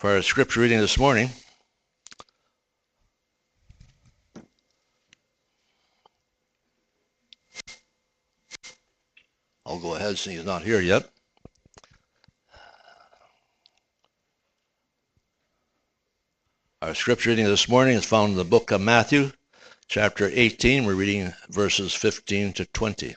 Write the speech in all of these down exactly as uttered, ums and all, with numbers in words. for our scripture reading this morning. I'll go ahead since he's not here yet. Our scripture reading this morning is found in the book of Matthew, chapter eighteen. We're reading verses fifteen to twenty.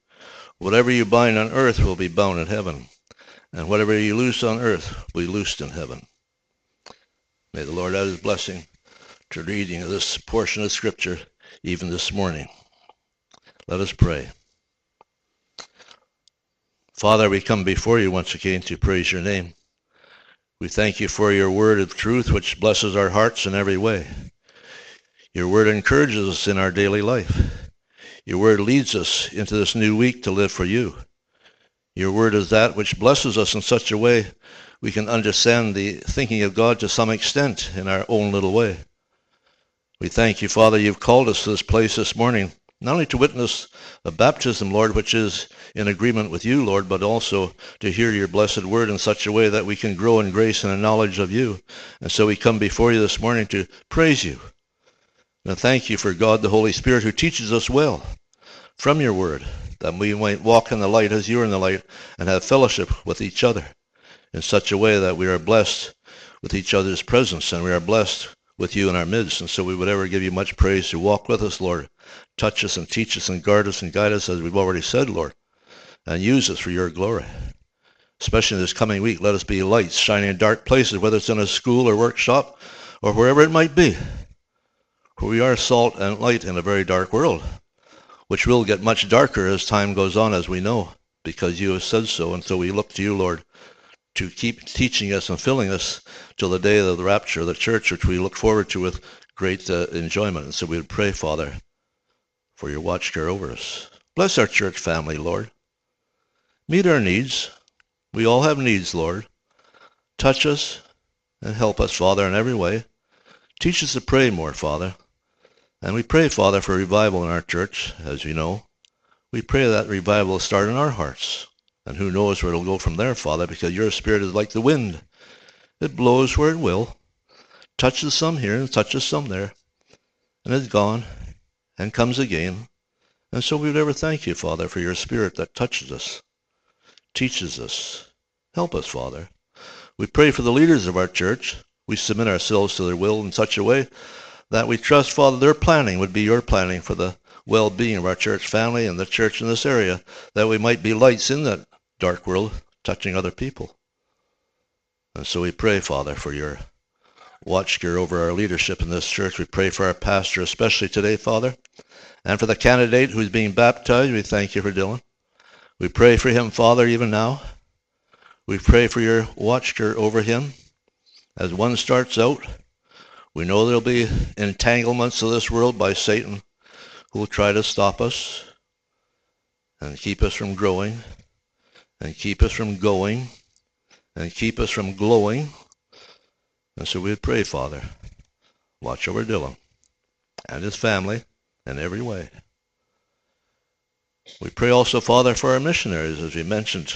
whatever you bind on earth will be bound in heaven, and whatever you loose on earth will be loosed in heaven." May the Lord add his blessing to the reading of this portion of Scripture, even this morning. Let us pray. Father, we come before you once again to praise your name. We thank you for your word of truth, which blesses our hearts in every way. Your word encourages us in our daily life. Your word leads us into this new week to live for you. Your word is that which blesses us in such a way we can understand the thinking of God to some extent in our own little way. We thank you, Father, you've called us to this place this morning, not only to witness a baptism, Lord, which is in agreement with you, Lord, but also to hear your blessed word in such a way that we can grow in grace and in knowledge of you. And so we come before you this morning to praise you. And thank you for God, the Holy Spirit, who teaches us well from your word, that we might walk in the light as you are in the light and have fellowship with each other in such a way that we are blessed with each other's presence and we are blessed with you in our midst. And so we would ever give you much praise to walk with us, Lord. Touch us and teach us and guard us and guide us, as we've already said, Lord, and use us for your glory. Especially this coming week, let us be lights shining in dark places, whether it's in a school or workshop or wherever it might be. For we are salt and light in a very dark world, which will get much darker as time goes on, as we know, because you have said so. And so we look to you, Lord, to keep teaching us and filling us till the day of the rapture of the church, which we look forward to with great uh, enjoyment. And so we would pray, Father, for your watch care over us. Bless our church family, Lord. Meet our needs. We all have needs, Lord. Touch us and help us, Father, in every way. Teach us to pray more, Father. And we pray, Father, for revival in our church, as you know. We pray that revival will start in our hearts. And who knows where it'll go from there, Father, because your spirit is like the wind. It blows where it will, touches some here and touches some there, and it's gone and comes again. And so we would ever thank you, Father, for your spirit that touches us, teaches us. Help us, Father. We pray for the leaders of our church. We submit ourselves to their will in such a way that we trust, Father, their planning would be your planning for the well-being of our church family and the church in this area, that we might be lights in that dark world, touching other people. And so we pray, Father, for your watch care over our leadership in this church. We pray for our pastor, especially today, Father, and for the candidate who's being baptized. We thank you for Dylan. We pray for him, Father, even now. We pray for your watch care over him. As one starts out, we know there'll be entanglements of this world by Satan, who will try to stop us and keep us from growing and keep us from going and keep us from glowing. And so we pray, Father, watch over Dylan and his family in every way. We pray also, Father, for our missionaries, as we mentioned,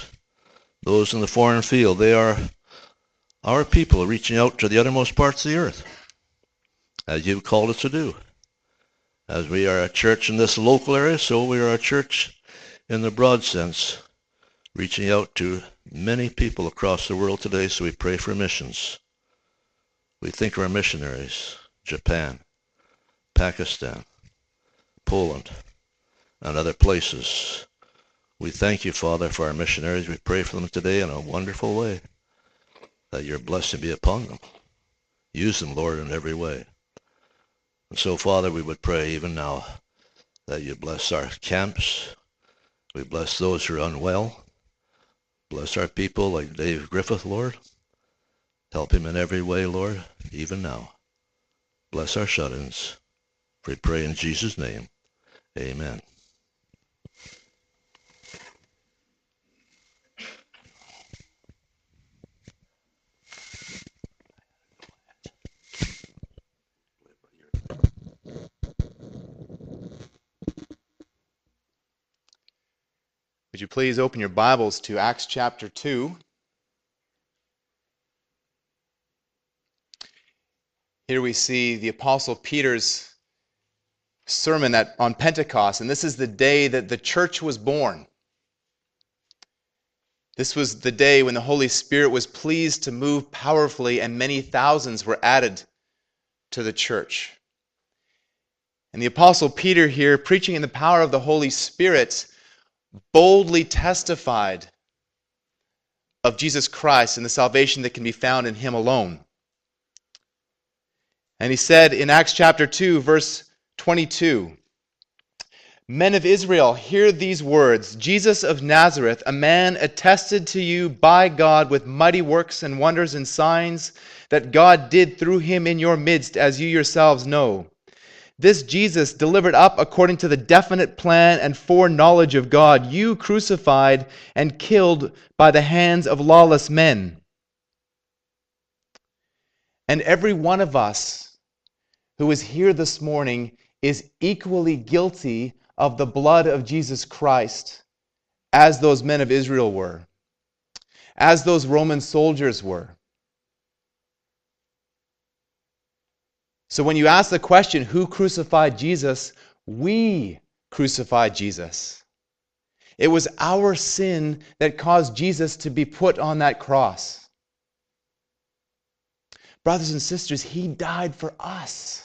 those in the foreign field. They are our people reaching out to the uttermost parts of the earth, as you've called us to do. As we are a church in this local area, so we are a church in the broad sense, reaching out to many people across the world today. So we pray for missions. We think of our missionaries, Japan, Pakistan, Poland, and other places. We thank you, Father, for our missionaries. We pray for them today in a wonderful way, that your blessing be upon them. Use them, Lord, in every way. And so, Father, we would pray even now that you bless our camps. We bless those who are unwell. Bless our people like Dave Griffith, Lord. Help him in every way, Lord, even now. Bless our shut-ins. We pray in Jesus' name. Amen. Would you please open your Bibles to Acts chapter two? Here we see the Apostle Peter's sermon at, on Pentecost, and this is the day that the church was born. This was the day when the Holy Spirit was pleased to move powerfully, and many thousands were added to the church. And the Apostle Peter here, preaching in the power of the Holy Spirit, boldly testified of Jesus Christ and the salvation that can be found in Him alone. And he said in Acts chapter two, verse twenty-two, "Men of Israel, hear these words. Jesus of Nazareth, a man attested to you by God with mighty works and wonders and signs that God did through him in your midst, as you yourselves know. This Jesus, delivered up according to the definite plan and foreknowledge of God, you crucified and killed by the hands of lawless men." And every one of us who is here this morning is equally guilty of the blood of Jesus Christ as those men of Israel were, as those Roman soldiers were. So when you ask the question, who crucified Jesus? We crucified Jesus. It was our sin that caused Jesus to be put on that cross. Brothers and sisters, He died for us.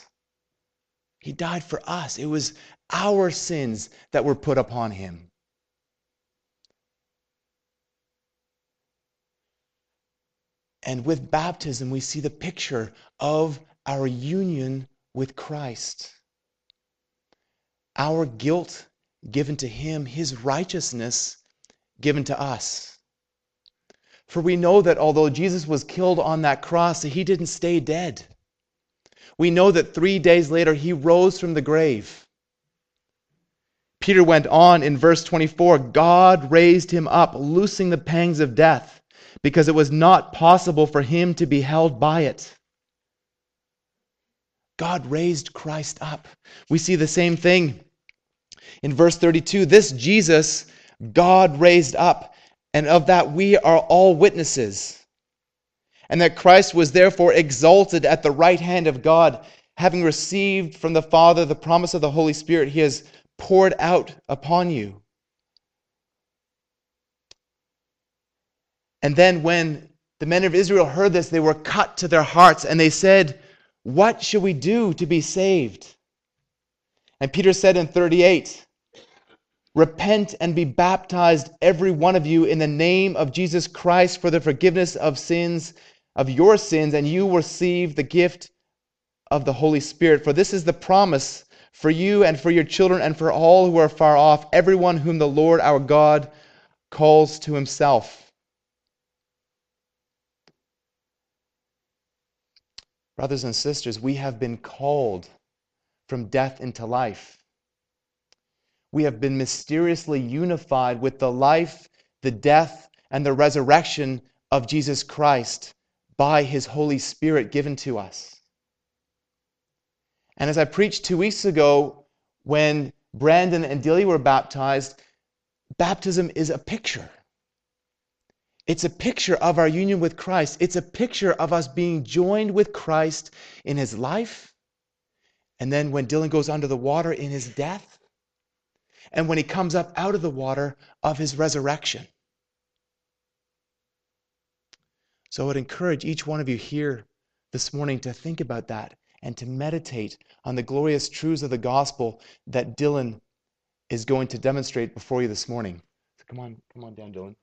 He died for us. It was our sins that were put upon Him. And with baptism, we see the picture of our union with Christ. Our guilt given to Him, His righteousness given to us. For we know that although Jesus was killed on that cross, He didn't stay dead. We know that three days later, He rose from the grave. Peter went on in verse twenty-four, "God raised Him up, loosing the pangs of death, because it was not possible for Him to be held by it." God raised Christ up. We see the same thing in verse thirty-two, "This Jesus God raised up, and of that we are all witnesses. And that Christ was therefore exalted at the right hand of God, having received from the Father the promise of the Holy Spirit He has poured out upon you." And then when the men of Israel heard this, they were cut to their hearts, and they said, "What shall we do to be saved?" And Peter said in thirty-eight, "Repent and be baptized, every one of you, in the name of Jesus Christ for the forgiveness of sins, of your sins, and you will receive the gift of the Holy Spirit. For this is the promise for you and for your children and for all who are far off, everyone whom the Lord our God calls to Himself." Brothers and sisters, we have been called from death into life. We have been mysteriously unified with the life, the death, and the resurrection of Jesus Christ by His Holy Spirit given to us. And as I preached two weeks ago, when Brandon and Delia were baptized, baptism is a picture. It's a picture of our union with Christ. It's a picture of us being joined with Christ in His life. And then when Dylan goes under the water, in His death. And when He comes up out of the water, of His resurrection. So I would encourage each one of you here this morning to think about that and to meditate on the glorious truths of the gospel that Dylan is going to demonstrate before you this morning. So come on, come on down, Dylan.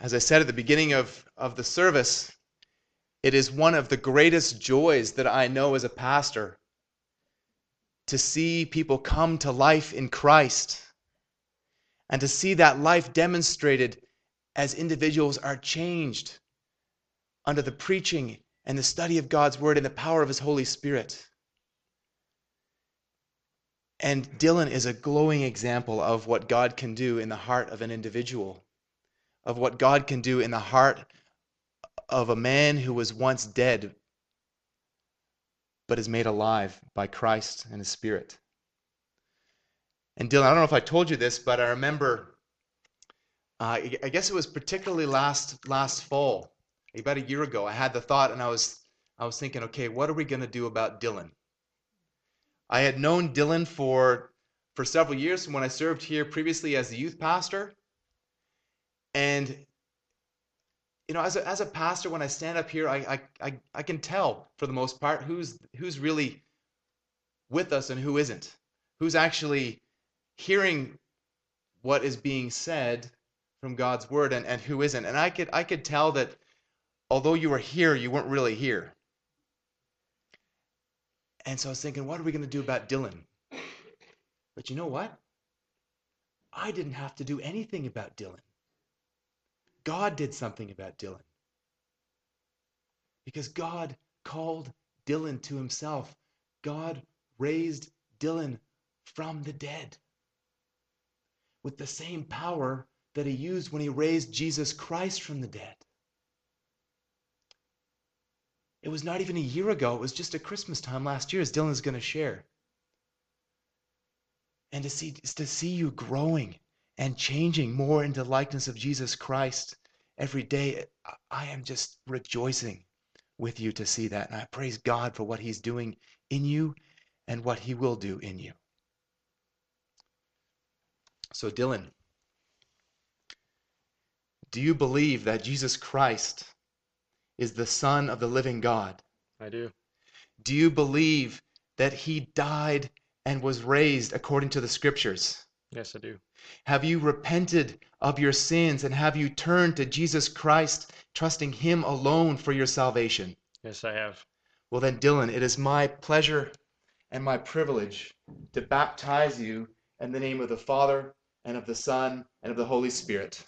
As I said at the beginning of, of the service, It is one of the greatest joys that I know as a pastor to see people come to life in Christ and to see that life demonstrated as individuals are changed under the preaching and the study of God's word and the power of his Holy Spirit. And Dylan is a glowing example of what God can do in the heart of an individual, of what God can do in the heart of a man who was once dead, but is made alive by Christ and his Spirit. And Dylan, I don't know if I told you this, but I remember, uh, I guess it was particularly last last fall, about a year ago, I had the thought, and I was I was thinking, okay, what are we going to do about Dylan? I had known Dylan for, for several years when I served here previously as the youth pastor. And, you know, as a, as a pastor, when I stand up here, I, I I can tell for the most part who's who's really with us and who isn't, who's actually hearing what is being said from God's word and, and who isn't. And I could I could tell that although you were here, you weren't really here. And so I was thinking, what are we going to do about Dylan? But you know what? I didn't have to do anything about Dylan. God did something about Dylan. Because God called Dylan to himself. God raised Dylan from the dead with the same power that he used when he raised Jesus Christ from the dead. It was not even a year ago. It was just at Christmas time last year, as Dylan is going to share. And to see, to see you growing and changing more into likeness of Jesus Christ every day, I am just rejoicing with you to see that. And I praise God for what he's doing in you and what he will do in you. So Dylan, do you believe that Jesus Christ is the Son of the living God? I do. Do you believe that he died and was raised according to the scriptures? Yes, I do. Have you repented of your sins and have you turned to Jesus Christ, trusting him alone for your salvation? Yes, I have. Well then, Dylan, it is my pleasure and my privilege to baptize you in the name of the Father and of the Son and of the Holy Spirit.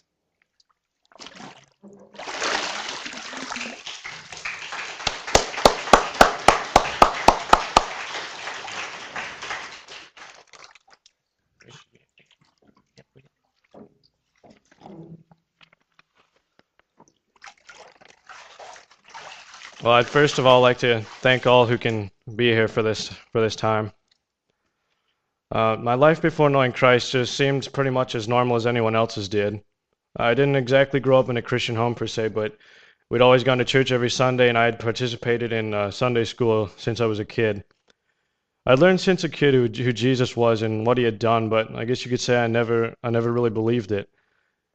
Well, I'd first of all like to thank all who can be here for this for this time. Uh, my life before knowing Christ just seemed pretty much as normal as anyone else's did. I didn't exactly grow up in a Christian home per se, but we'd always gone to church every Sunday, and I had participated in uh, Sunday school since I was a kid. I learned since a kid who, who Jesus was and what he had done, but I guess you could say I never I never really believed it.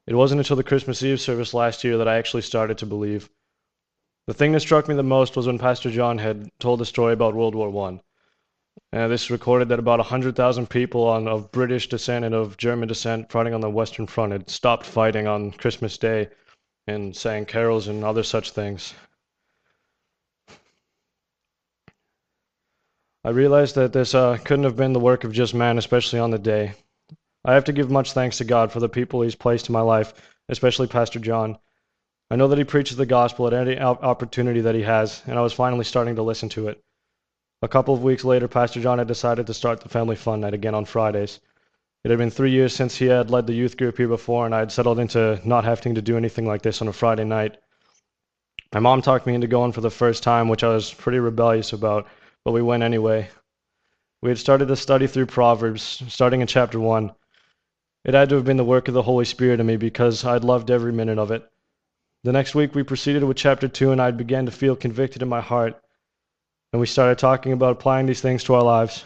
It wasn't until the Christmas Eve service last year that I actually started to believe. The thing that struck me the most was when Pastor John had told the story about World War One. Uh, this recorded that about one hundred thousand people on, of British descent and of German descent fighting on the Western Front had stopped fighting on Christmas Day and sang carols and other such things. I realized that this uh, couldn't have been the work of just man, especially on the day. I have to give much thanks to God for the people he's placed in my life, especially Pastor John. I know that he preaches the gospel at any opportunity that he has, and I was finally starting to listen to it. A couple of weeks later, Pastor John had decided to start the family fun night again on Fridays. It had been three years since he had led the youth group here before, and I had settled into not having to do anything like this on a Friday night. My mom talked me into going for the first time, which I was pretty rebellious about, but we went anyway. We had started the study through Proverbs, starting in chapter one. It had to have been the work of the Holy Spirit in me because I'd loved every minute of it. The next week we proceeded with chapter two, and I began to feel convicted in my heart, and we started talking about applying these things to our lives.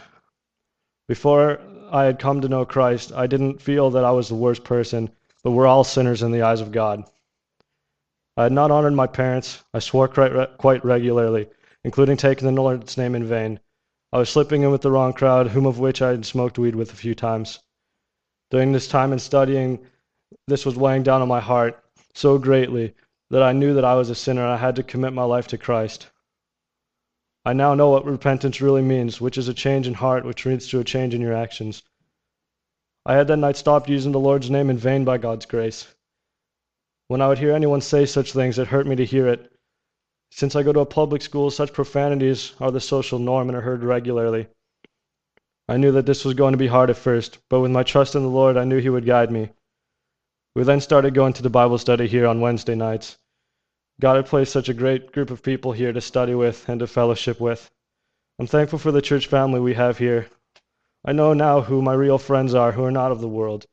Before I had come to know Christ, I didn't feel that I was the worst person, but we're all sinners in the eyes of God. I had not honored my parents. I swore quite, quite regularly, including taking the Lord's name in vain. I was slipping in with the wrong crowd, whom of which I had smoked weed with a few times. During this time in studying, this was weighing down on my heart so greatly that I knew that I was a sinner and I had to commit my life to Christ. I now know what repentance really means, which is a change in heart, which leads to a change in your actions. I had that night stopped using the Lord's name in vain by God's grace. When I would hear anyone say such things, it hurt me to hear it. Since I go to a public school, such profanities are the social norm and are heard regularly. I knew that this was going to be hard at first, but with my trust in the Lord, I knew He would guide me. We then started going to the Bible study here on Wednesday nights. God had placed such a great group of people here to study with and to fellowship with. I'm thankful for the church family we have here. I know now who my real friends are, who are not of the world.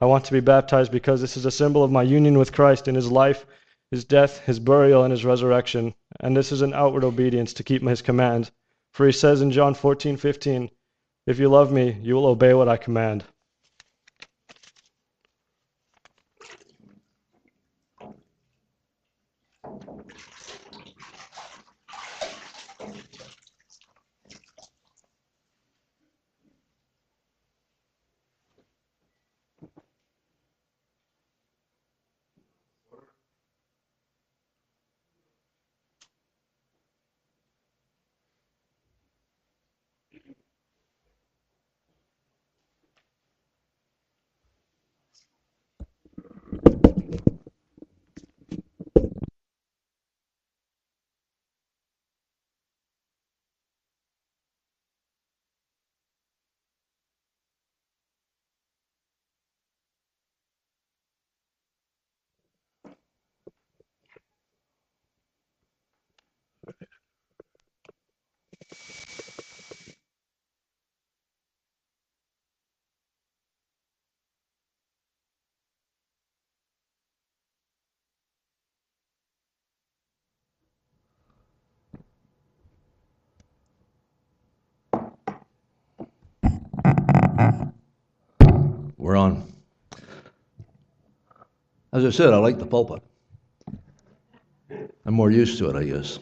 I want to be baptized because this is a symbol of my union with Christ in His life, His death, His burial, and His resurrection. And this is an outward obedience to keep His command. For He says in John fourteen fifteen, "If you love me, you will obey what I command." We're on. As I said, I like the pulpit. I'm more used to it, I guess.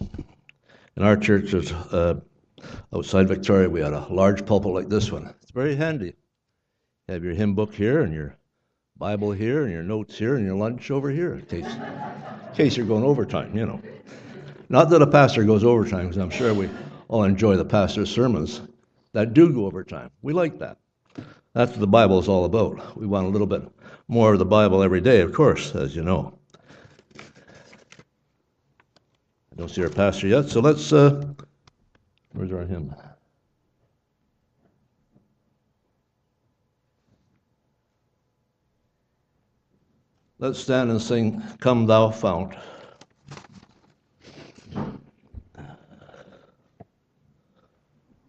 In our church, uh, outside Victoria, we had a large pulpit like this one. It's very handy. You have your hymn book here, and your Bible here, and your notes here, and your lunch over here, in case, in case you're going overtime, you know. Not that a pastor goes overtime, because I'm sure we all enjoy the pastor's sermons that do go overtime. We like that. That's what the Bible is all about. We want a little bit more of the Bible every day, of course, as you know. I don't see our pastor yet, so let's... Uh, where's our hymn? Let's stand and sing, "Come Thou Fount." A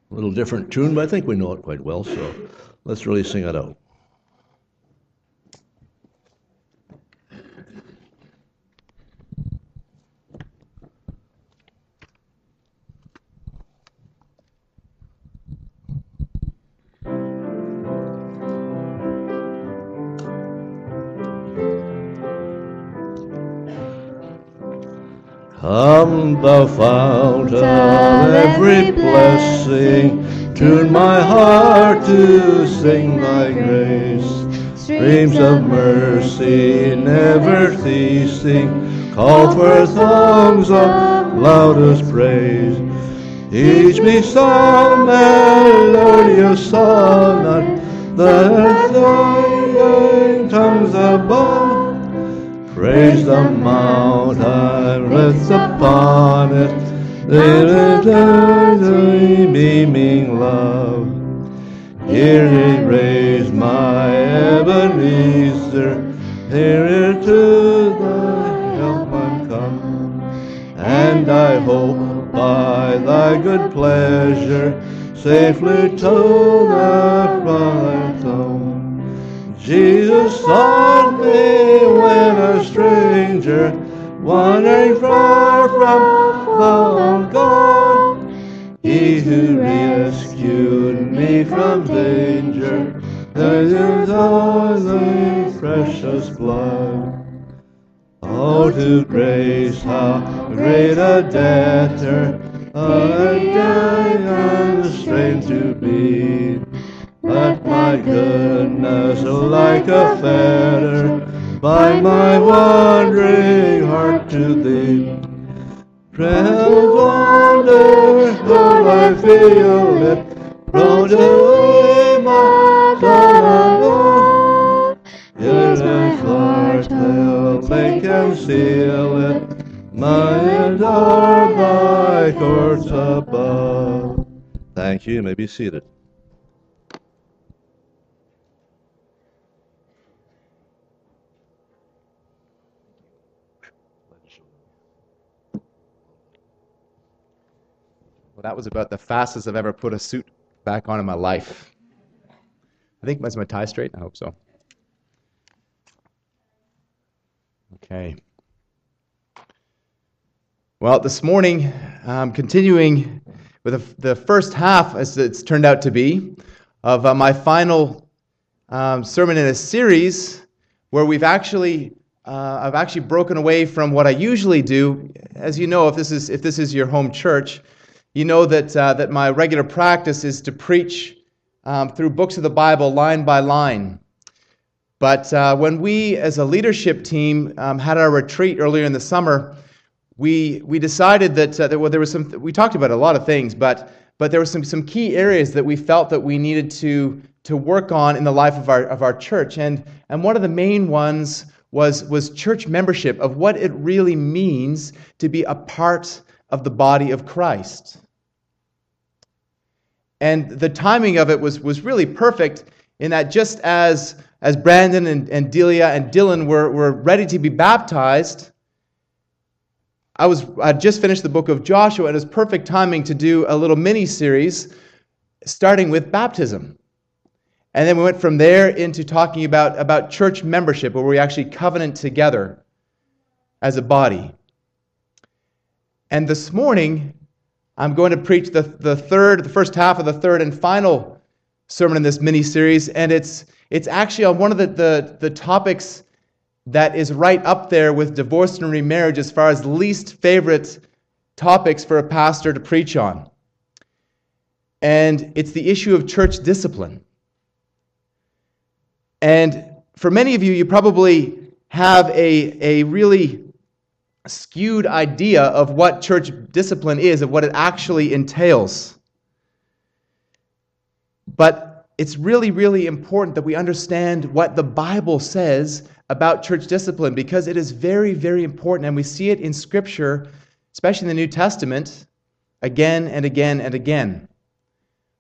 little different tune, but I think we know it quite well, so... let's really sing it out. Come, thou fount of every blessing, tune my heart to sing thy grace. Streams of mercy never ceasing, call for songs of loudest praise. Teach me some melodious song that thy tongues above. Praise the mountain, rest upon it, the beaming love. Here it raise my Ebenezer, here to thy help I'm come, and I hope by thy good pleasure safely to thy father's home. Jesus sought me when a stranger, wandering far from O God, He who rescued me from danger, through Thy precious blood. Oh, to grace, how great a debtor, a dying strain to be! But my goodness, like a fetter, by my wandering heart to thee. Proud wander, Lord, I feel it, proud to lay my heart alone. Here's my heart, help me conceal it, mine are thy courts above. Thank you. You may be seated. That was about the fastest I've ever put a suit back on in my life. I think, was my tie straight? I hope so. Okay. Well, this morning, I'm continuing with the first half, as it's turned out to be, of uh, my final um, sermon in a series where we've actually... Uh, I've actually broken away from what I usually do. As you know, if this is if this is your home church, you know that uh, that my regular practice is to preach um, through books of the Bible line by line. But uh, when we, as a leadership team, um, had our retreat earlier in the summer, we we decided that uh, that well, there was some. We talked about a lot of things, but but there were some some key areas that we felt that we needed to to work on in the life of our of our church, and and one of the main ones was was church membership, of what it really means to be a part of the body of Christ. And the timing of it was, was really perfect in that just as, as Brandon and, and Delia and Dylan were, were ready to be baptized, I was I just finished the book of Joshua, and it was perfect timing to do a little mini-series starting with baptism. And then we went from there into talking about, about church membership, where we actually covenant together as a body. And this morning, I'm going to preach the, the third, the first half of the third and final sermon in this mini-series, and it's it's actually on one of the, the, the topics that is right up there with divorce and remarriage as far as least favorite topics for a pastor to preach on. And it's the issue of church discipline. And for many of you, you probably have a, a really skewed idea of what church discipline is, of what it actually entails. But it's really, really important that we understand what the Bible says about church discipline, because it is very, very important, and we see it in Scripture, especially in the New Testament, again and again and again.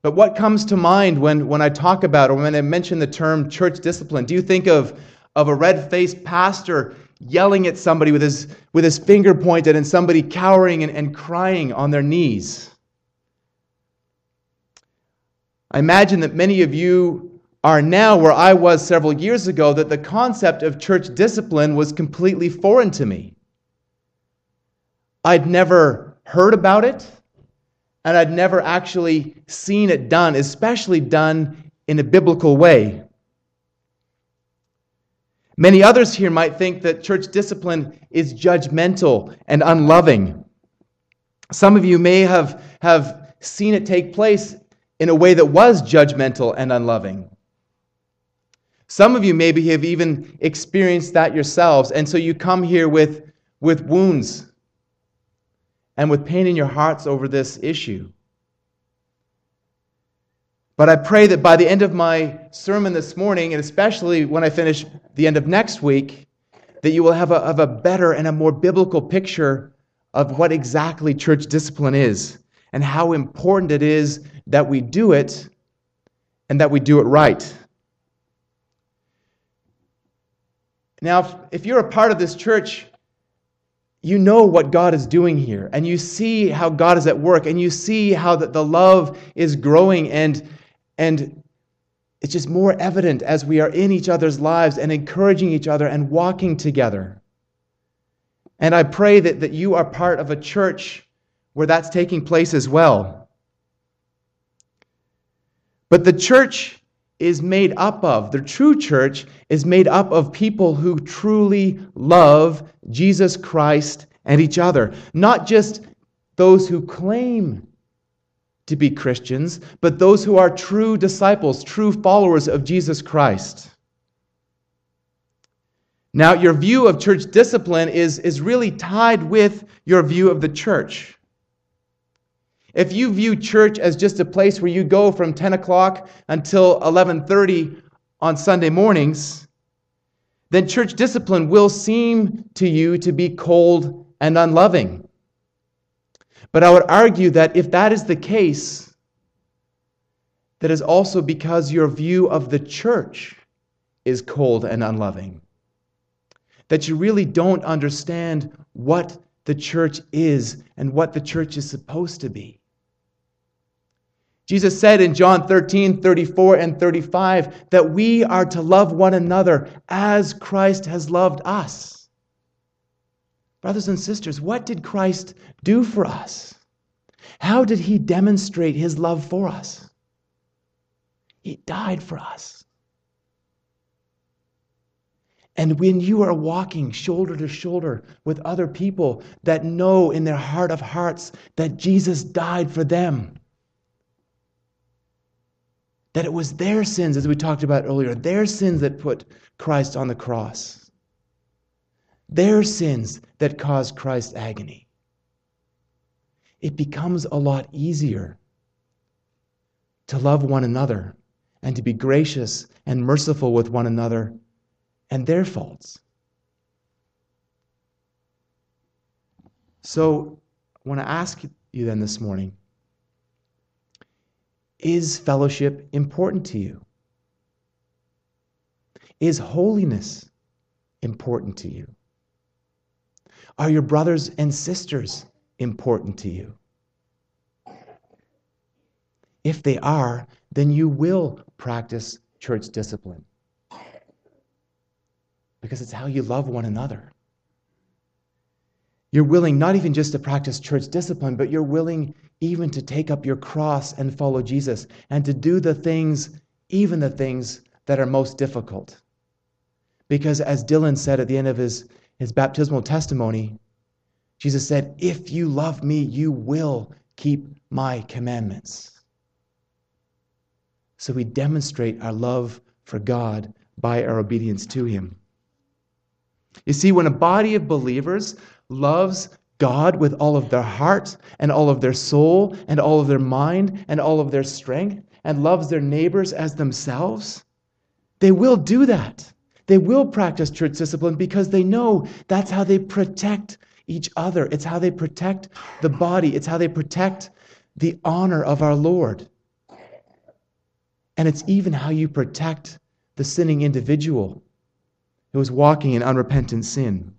But what comes to mind when, when I talk about or when I mention the term church discipline? Do you think of, of a red-faced pastor yelling at somebody with his with his finger pointed and somebody cowering and, and crying on their knees? I imagine that many of you are now where I was several years ago, that the concept of church discipline was completely foreign to me. I'd never heard about it. And I'd never actually seen it done, especially done in a biblical way. Many others here might think that church discipline is judgmental and unloving. Some of you may have, have seen it take place in a way that was judgmental and unloving. Some of you maybe have even experienced that yourselves, and so you come here with, with wounds and with pain in your hearts over this issue. But I pray that by the end of my sermon this morning, and especially when I finish the end of next week, that you will have a, have a better and a more biblical picture of what exactly church discipline is and how important it is that we do it and that we do it right. Now, if you're a part of this church, you know what God is doing here, and you see how God is at work, and you see how the, the love is growing, and, and it's just more evident as we are in each other's lives and encouraging each other and walking together. And I pray that, that you are part of a church where that's taking place as well. But the church is made up of, the true church is made up of people who truly love Jesus Christ and each other. Not just those who claim to be Christians, but those who are true disciples, true followers of Jesus Christ. Now, your view of church discipline is, is really tied with your view of the church. If you view church as just a place where you go from ten o'clock until eleven thirty on Sunday mornings, then church discipline will seem to you to be cold and unloving. But I would argue that if that is the case, that is also because your view of the church is cold and unloving. That you really don't understand what the church is and what the church is supposed to be. Jesus said in John thirteen, thirty-four, and thirty-five that we are to love one another as Christ has loved us. Brothers and sisters, what did Christ do for us? How did he demonstrate his love for us? He died for us. And when you are walking shoulder to shoulder with other people that know in their heart of hearts that Jesus died for them, that it was their sins, as we talked about earlier, their sins that put Christ on the cross, their sins that caused Christ's agony, it becomes a lot easier to love one another and to be gracious and merciful with one another and their faults. So I want to ask you then this morning, is fellowship important to you? Is holiness important to you? Are your brothers and sisters important to you? If they are, then you will practice church discipline. Because it's how you love one another. You're willing not even just to practice church discipline, but you're willing even to take up your cross and follow Jesus and to do the things, even the things that are most difficult. Because as Dylan said at the end of his, his baptismal testimony, Jesus said, "If you love me, you will keep my commandments." So we demonstrate our love for God by our obedience to him. You see, when a body of believers loves God with all of their heart and all of their soul and all of their mind and all of their strength and loves their neighbors as themselves, they will do that. They will practice church discipline because they know that's how they protect each other. It's how they protect the body. It's how they protect the honor of our Lord. And it's even how you protect the sinning individual who was walking in unrepentant sin.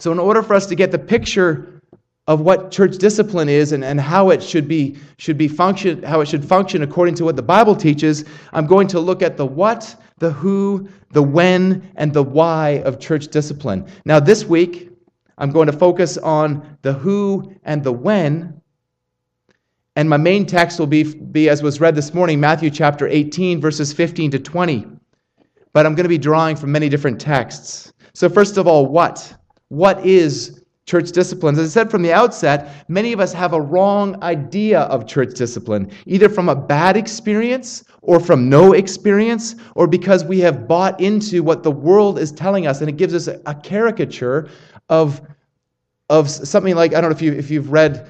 So in order for us to get the picture of what church discipline is and, and how it should be should be function, how it should function according to what the Bible teaches, I'm going to look at the what, the who, the when, and the why of church discipline. Now this week, I'm going to focus on the who and the when. And my main text will be, be as was read this morning, Matthew chapter eighteen, verses fifteen to twenty. But I'm going to be drawing from many different texts. So first of all, what? What is church discipline? As I said from the outset, many of us have a wrong idea of church discipline, either from a bad experience or from no experience, or because we have bought into what the world is telling us, and it gives us a caricature of, of something like, I don't know if, you, if you've read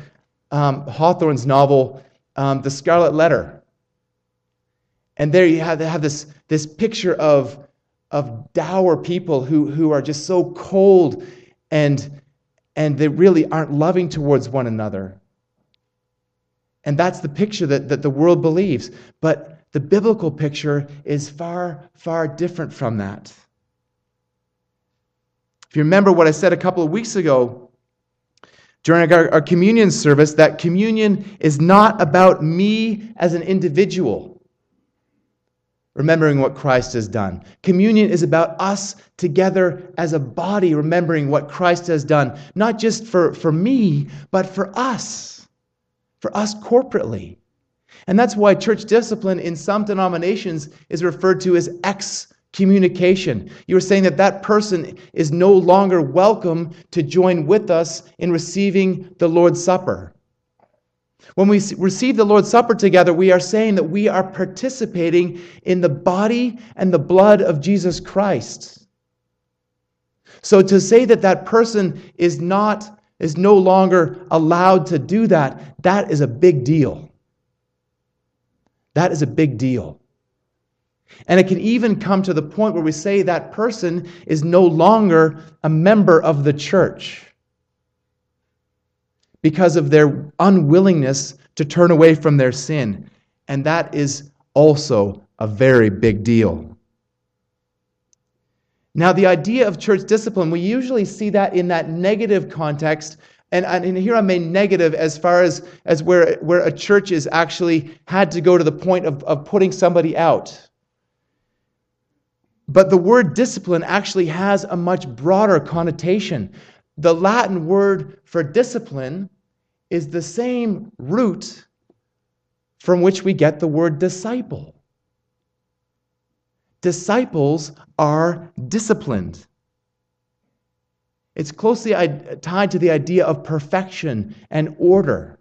um, Hawthorne's novel, um, The Scarlet Letter. And there you have, have this, this picture of, of dour people who, who are just so cold and, and they really aren't loving towards one another. And that's the picture that, that the world believes. But the biblical picture is far, far different from that. If you remember what I said a couple of weeks ago during our, our communion service, that communion is not about me as an individual. Remembering what Christ has done. Communion is about us together as a body, remembering what Christ has done, not just for, for me, but for us, for us corporately. And that's why church discipline in some denominations is referred to as excommunication. You were saying that that person is no longer welcome to join with us in receiving the Lord's Supper. When we receive the Lord's Supper together, we are saying that we are participating in the body and the blood of Jesus Christ. So to say that that person is not, is no longer allowed to do that, that is a big deal. That is a big deal. And it can even come to the point where we say that person is no longer a member of the church because of their unwillingness to turn away from their sin. And that is also a very big deal. Now, the idea of church discipline, we usually see that in that negative context. And, and here I mean negative as far as, as where, where a church is actually had to go to the point of, of putting somebody out. But the word discipline actually has a much broader connotation. The Latin word for discipline is the same root from which we get the word disciple. Disciples are disciplined. It's closely tied to the idea of perfection and order.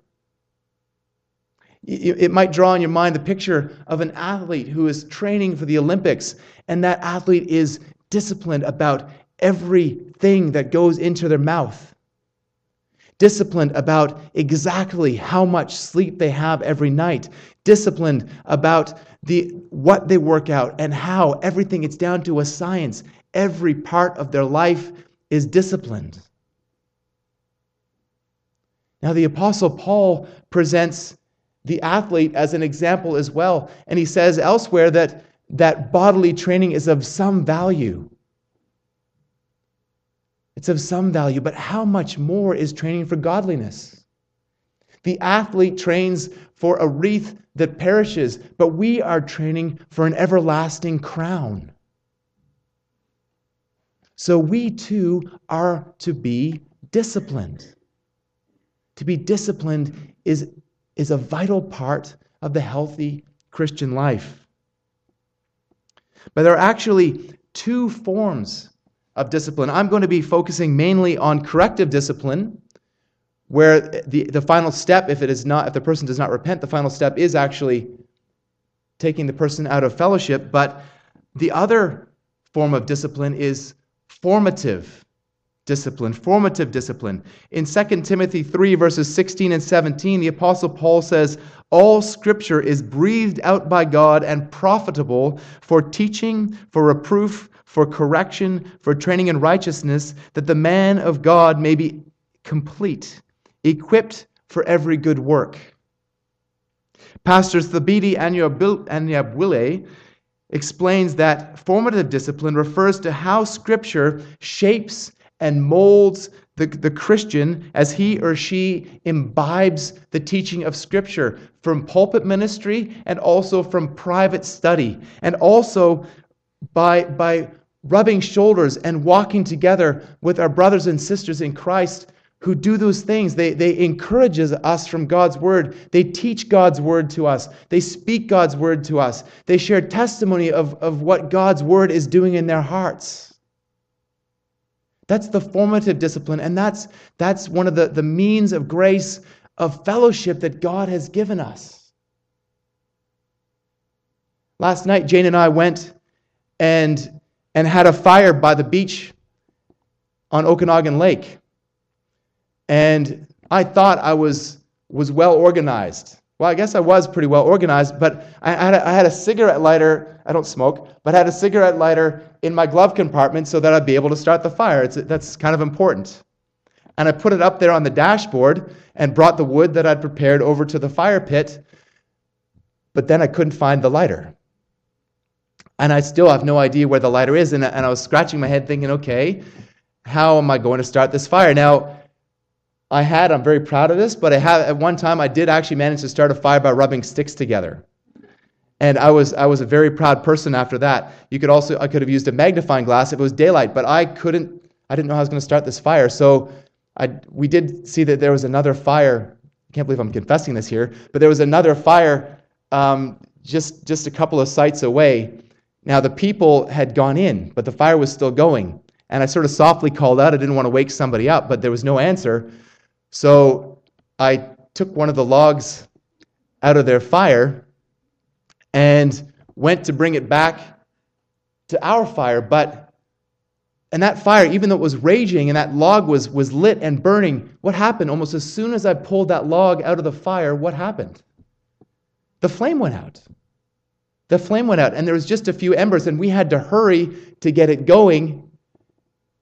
It might draw in your mind the picture of an athlete who is training for the Olympics, and that athlete is disciplined about everything that goes into their mouth. Disciplined about exactly how much sleep they have every night. Disciplined about the what they work out and how everything. It's down to a science. Every part of their life is disciplined. Now the Apostle Paul presents the athlete as an example as well. And he says elsewhere that, that bodily training is of some value. It's of some value, but how much more is training for godliness? The athlete trains for a wreath that perishes, but we are training for an everlasting crown. So we too are to be disciplined. To be disciplined is is a vital part of the healthy Christian life. But there are actually two forms of discipline. I'm going to be focusing mainly on corrective discipline, where the, the final step, if it is not, if the person does not repent, the final step is actually taking the person out of fellowship. But the other form of discipline is formative discipline, formative discipline. In Second Timothy three, verses sixteen and seventeen, the Apostle Paul says, "All Scripture is breathed out by God and profitable for teaching, for reproof, for correction, for training in righteousness, that the man of God may be complete, equipped for every good work." Pastor Thabiti Anyabwile explains that formative discipline refers to how Scripture shapes and molds the, the Christian as he or she imbibes the teaching of Scripture from pulpit ministry and also from private study, and also by, by rubbing shoulders and walking together with our brothers and sisters in Christ who do those things. They, they encourage us from God's Word. They teach God's Word to us. They speak God's Word to us. They share testimony of, of what God's Word is doing in their hearts. That's the formative discipline, and that's that's one of the, the means of grace, of fellowship that God has given us. Last night, Jane and I went and, and had a fire by the beach on Okanagan Lake. And I thought I was, was well organized. Well, I guess I was pretty well organized, but I had, a, I had a cigarette lighter. I don't smoke, but I had a cigarette lighter in my glove compartment so that I'd be able to start the fire. It's, that's kind of important. And I put it up there on the dashboard and brought the wood that I'd prepared over to the fire pit, but then I couldn't find the lighter. And I still have no idea where the lighter is, and, and I was scratching my head thinking, okay, how am I going to start this fire? Now, I had, I'm very proud of this, but I had, at one time I did actually manage to start a fire by rubbing sticks together. And I was I was a very proud person after that. You could also, I could have used a magnifying glass if it was daylight, but I couldn't, I didn't know how I was going to start this fire. So I we did see that there was another fire. I can't believe I'm confessing this here, but there was another fire um, just, just a couple of sites away. Now the people had gone in, but the fire was still going. And I sort of softly called out. I didn't want to wake somebody up, but there was no answer. So I took one of the logs out of their fire and went to bring it back to our fire, but And that fire, even though it was raging and that log was, was lit and burning, what happened? Almost as soon as I pulled that log out of the fire, what happened? The flame went out. The flame went out, and there was just a few embers, and we had to hurry to get it going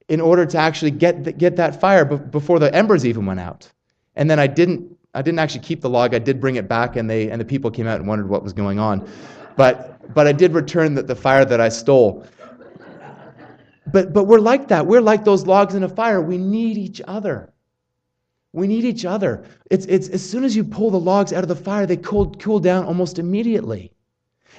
in order to actually get the, get that fire before the embers even went out. And then I didn't I didn't actually keep the log. I did bring it back, and they and the people came out and wondered what was going on. But but I did return the, the fire that I stole. But but we're like that. We're like those logs in a fire. We need each other. We need each other. It's it's as soon as you pull the logs out of the fire, they cool cool down almost immediately.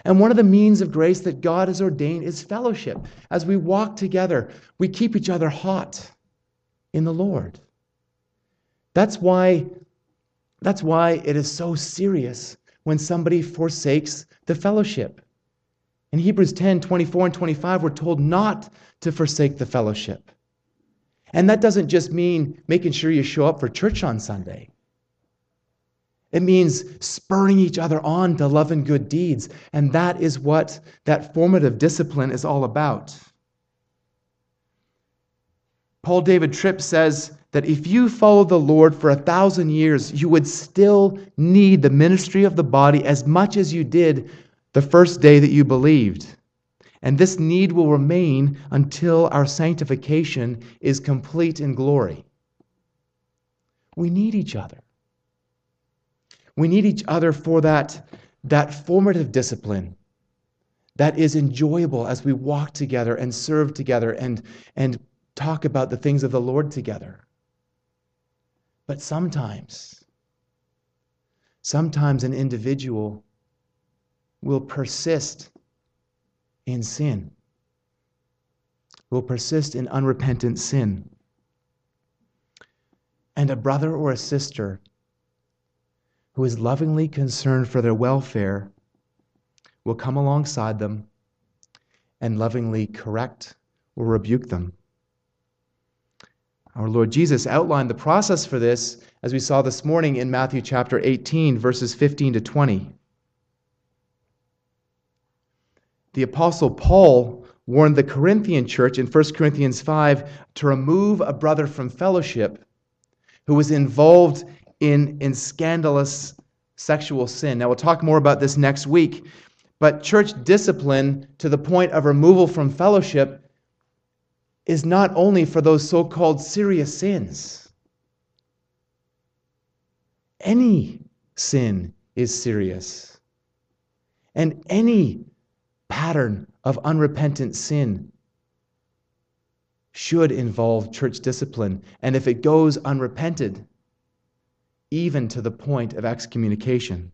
And one of the means of grace that God has ordained is fellowship. As we walk together, we keep each other hot in the Lord. That's why that's why it is so serious when somebody forsakes the fellowship. In Hebrews ten, twenty-four and twenty-five, we're told not to forsake the fellowship. And that doesn't just mean making sure you show up for church on Sunday. It means spurring each other on to love and good deeds. And that is what that formative discipline is all about. Paul David Tripp says that if you follow the Lord for a thousand years, you would still need the ministry of the body as much as you did the first day that you believed. And this need will remain until our sanctification is complete in glory. We need each other. We need each other for that, that formative discipline that is enjoyable as we walk together and serve together and, and talk about the things of the Lord together. But sometimes, sometimes an individual will persist in sin, will persist in unrepentant sin. And a brother or a sister who is lovingly concerned for their welfare will come alongside them and lovingly correct or rebuke them. Our Lord Jesus outlined the process for this, as we saw this morning in Matthew chapter eighteen, verses fifteen to twenty. The Apostle Paul warned the Corinthian church in First Corinthians five to remove a brother from fellowship who was involved in, in scandalous sexual sin. Now, we'll talk more about this next week, but church discipline to the point of removal from fellowship is not only for those so-called serious sins. Any sin is serious, and any pattern of unrepentant sin should involve church discipline, and if it goes unrepented, even to the point of excommunication.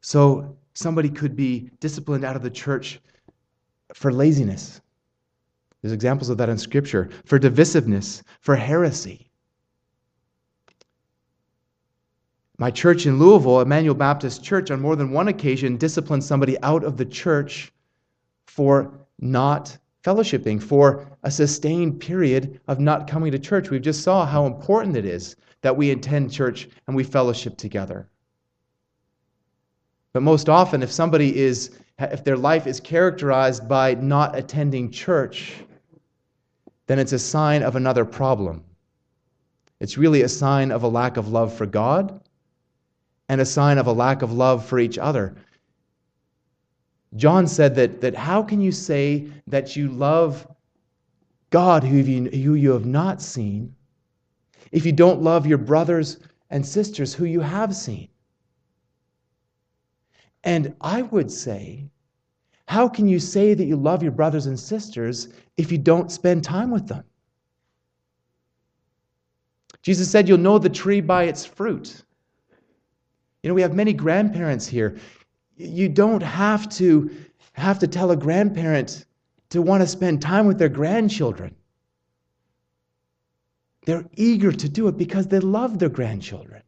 So somebody could be disciplined out of the church for laziness. There's examples of that in Scripture. For divisiveness, for heresy. My church in Louisville, Emmanuel Baptist Church, on more than one occasion disciplined somebody out of the church for not fellowshipping, for a sustained period of not coming to church. We just saw how important it is that we attend church and we fellowship together. But most often, if somebody is, if their life is characterized by not attending church, then it's a sign of another problem. It's really a sign of a lack of love for God, and a sign of a lack of love for each other. John said that, that how can you say that you love God who you, who you have not seen if you don't love your brothers and sisters who you have seen? And I would say, how can you say that you love your brothers and sisters if you don't spend time with them? Jesus said, you'll know the tree by its fruit. You know, we have many grandparents here. You don't have to have to tell a grandparent to want to spend time with their grandchildren. They're eager to do it because they love their grandchildren.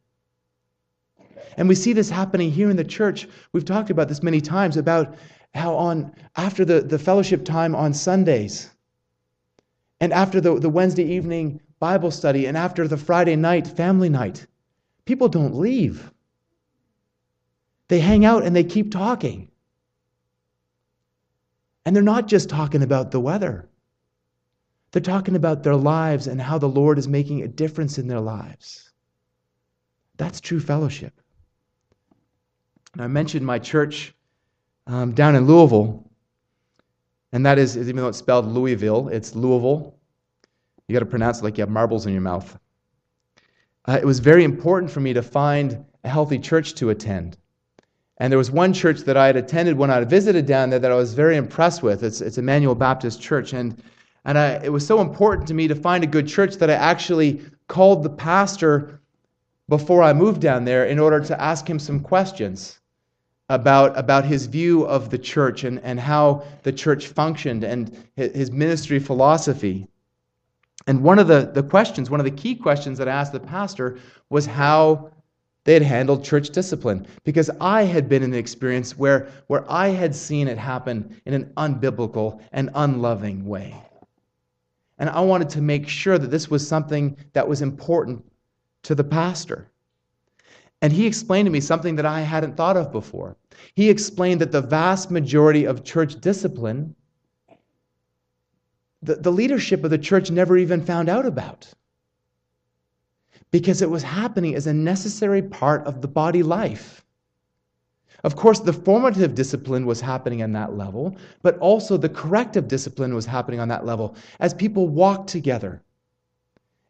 And we see this happening here in the church. We've talked about this many times, about how on after the, the fellowship time on Sundays, and after the, the Wednesday evening Bible study, and after the Friday night family night, people don't leave. They hang out and they keep talking. And they're not just talking about the weather. They're talking about their lives and how the Lord is making a difference in their lives. That's true fellowship. And I mentioned my church um, down in Louisville, and that is, even though it's spelled Louisville, it's Louisville. You got to pronounce it like you have marbles in your mouth. Uh, it was very important for me to find a healthy church to attend. And there was one church that I had attended when I had visited down there that I was very impressed with. It's it's Emmanuel Baptist Church. And and I, it was so important to me to find a good church that I actually called the pastor before I moved down there in order to ask him some questions about about his view of the church and, and how the church functioned and his ministry philosophy. And one of the, the questions, one of the key questions that I asked the pastor was how they had handled church discipline, because I had been in an experience where, where I had seen it happen in an unbiblical and unloving way. And I wanted to make sure that this was something that was important to the pastor. And he explained to me something that I hadn't thought of before. He explained that the vast majority of church discipline, the, the leadership of the church never even found out about, because it was happening as a necessary part of the body life. Of course, the formative discipline was happening on that level, but also the corrective discipline was happening on that level as people walked together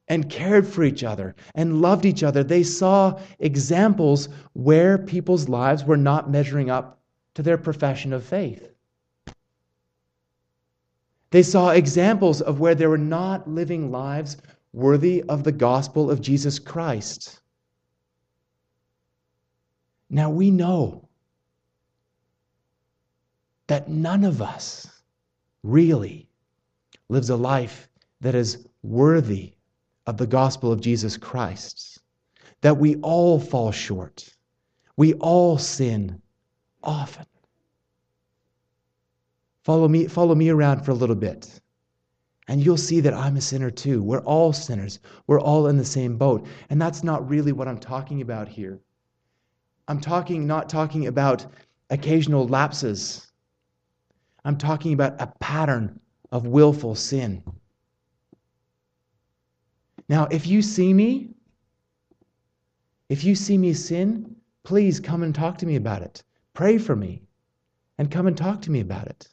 and cared for each other and loved each other. They saw examples where people's lives were not measuring up to their profession of faith. They saw examples of where they were not living lives worthy of the gospel of Jesus Christ. Now we know that none of us really lives a life that is worthy of the gospel of Jesus Christ, that we all fall short. We all sin often. Follow me, follow me around for a little bit. And you'll see that I'm a sinner too. We're all sinners. We're all in the same boat. And that's not really what I'm talking about here. I'm talking, not talking about occasional lapses. I'm talking about a pattern of willful sin. Now, if you see me, if you see me sin, please come and talk to me about it. Pray for me and come and talk to me about it.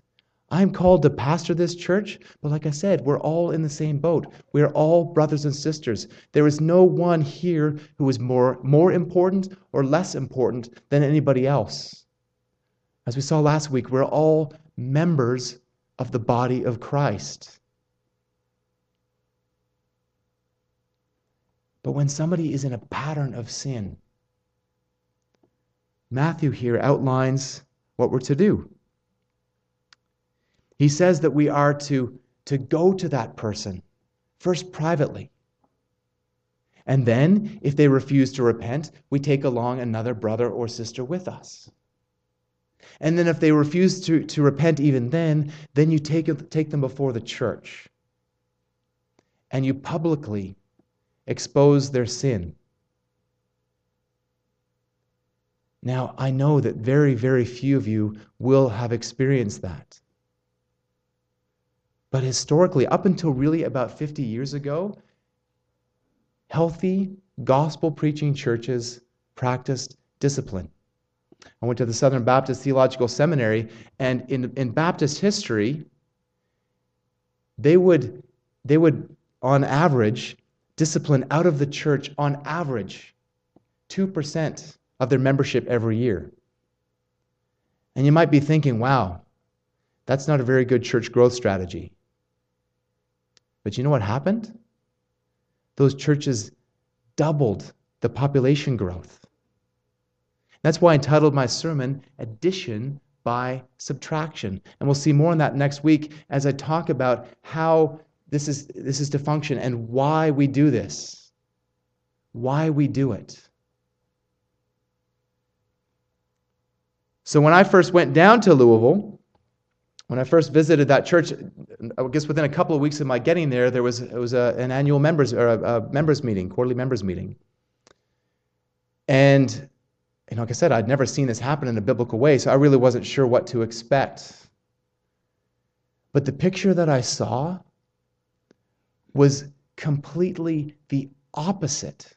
I'm called to pastor this church, but like I said, we're all in the same boat. We're all brothers and sisters. There is no one here who is more, more important or less important than anybody else. As we saw last week, we're all members of the body of Christ. But when somebody is in a pattern of sin, Matthew here outlines what we're to do. He says that we are to, to go to that person, first privately. And then, if they refuse to repent, we take along another brother or sister with us. And then if they refuse to, to repent even then, then you take, take them before the church. And you publicly expose their sin. Now, I know that very, very few of you will have experienced that. But historically, up until really about fifty years ago, healthy gospel-preaching churches practiced discipline. I went to the Southern Baptist Theological Seminary, and in, in Baptist history, they would, they would, on average, discipline out of the church, on average, two percent of their membership every year. And you might be thinking, wow, that's not a very good church growth strategy. But you know what happened? Those churches doubled the population growth. That's why I entitled my sermon, Addition by Subtraction. And we'll see more on that next week as I talk about how this is, this is to function and why we do this, why we do it. So when I first went down to Louisville, when I first visited that church, I guess within a couple of weeks of my getting there, there was it was a, an annual members or a, a members meeting, quarterly members meeting. And, and like I said, I'd never seen this happen in a biblical way, so I really wasn't sure what to expect. But the picture that I saw was completely the opposite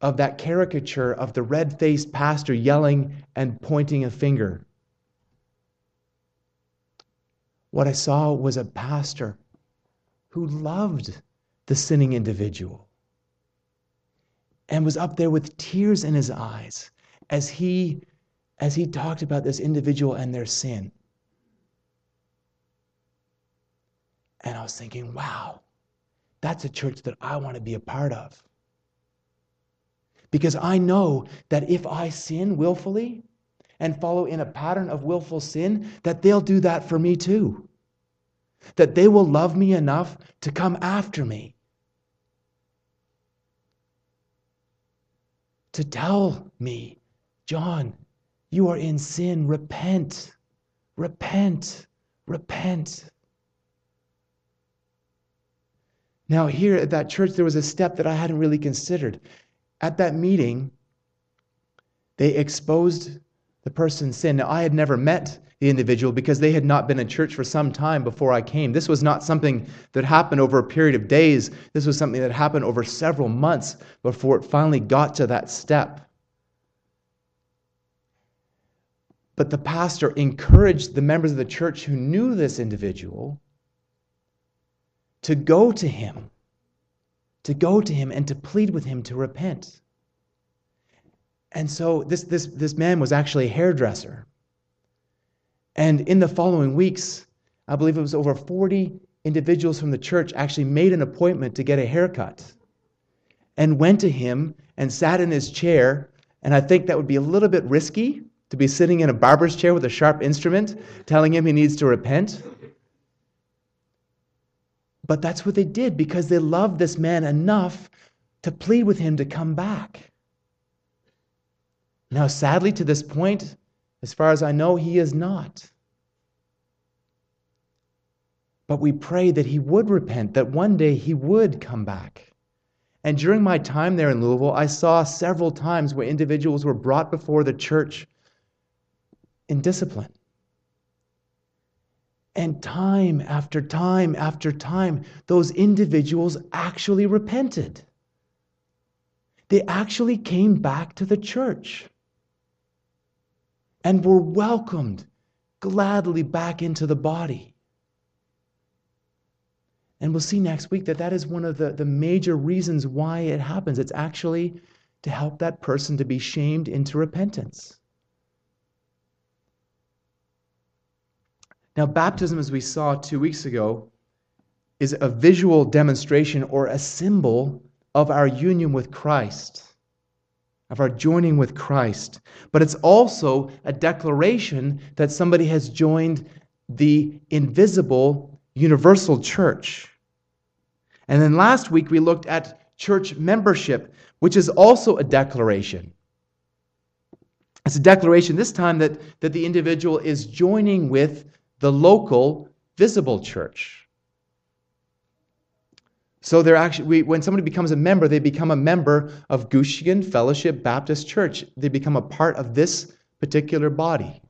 of that caricature of the red-faced pastor yelling and pointing a finger. What I saw was a pastor who loved the sinning individual and was up there with tears in his eyes as he, as he talked about this individual and their sin. And I was thinking, wow, that's a church that I want to be a part of. Because I know that if I sin willfully and follow in a pattern of willful sin, that they'll do that for me too. That they will love me enough to come after me. To tell me, John, you are in sin. Repent, repent, repent. Now here at that church, there was a step that I hadn't really considered. At that meeting, they exposed the person's sin. Now, I had never met the individual because they had not been in church for some time before I came. This was not something that happened over a period of days. This was something that happened over several months before it finally got to that step. But the pastor encouraged the members of the church who knew this individual to go to him, to go to him and to plead with him to repent. And so this, this, this man was actually a hairdresser. And in the following weeks, I believe it was over forty individuals from the church actually made an appointment to get a haircut and went to him and sat in his chair. And I think that would be a little bit risky to be sitting in a barber's chair with a sharp instrument telling him he needs to repent. But that's what they did because they loved this man enough to plead with him to come back. Now, sadly, to this point, as far as I know, he is not. But we pray that he would repent, that one day he would come back. And during my time there in Louisville, I saw several times where individuals were brought before the church in discipline. And time after time after time, those individuals actually repented. They actually came back to the church and were welcomed gladly back into the body. And we'll see next week that that is one of the, the major reasons why it happens. It's actually to help that person to be shamed into repentance. Now, baptism, as we saw two weeks ago, is a visual demonstration or a symbol of our union with Christ, of our joining with Christ. But it's also a declaration that somebody has joined the invisible universal church. And then last week we looked at church membership, which is also a declaration. It's a declaration this time that, that the individual is joining with the local visible church. So they're actually, we, when somebody becomes a member, they become a member of Gushigan Fellowship Baptist Church. They become a part of this particular body.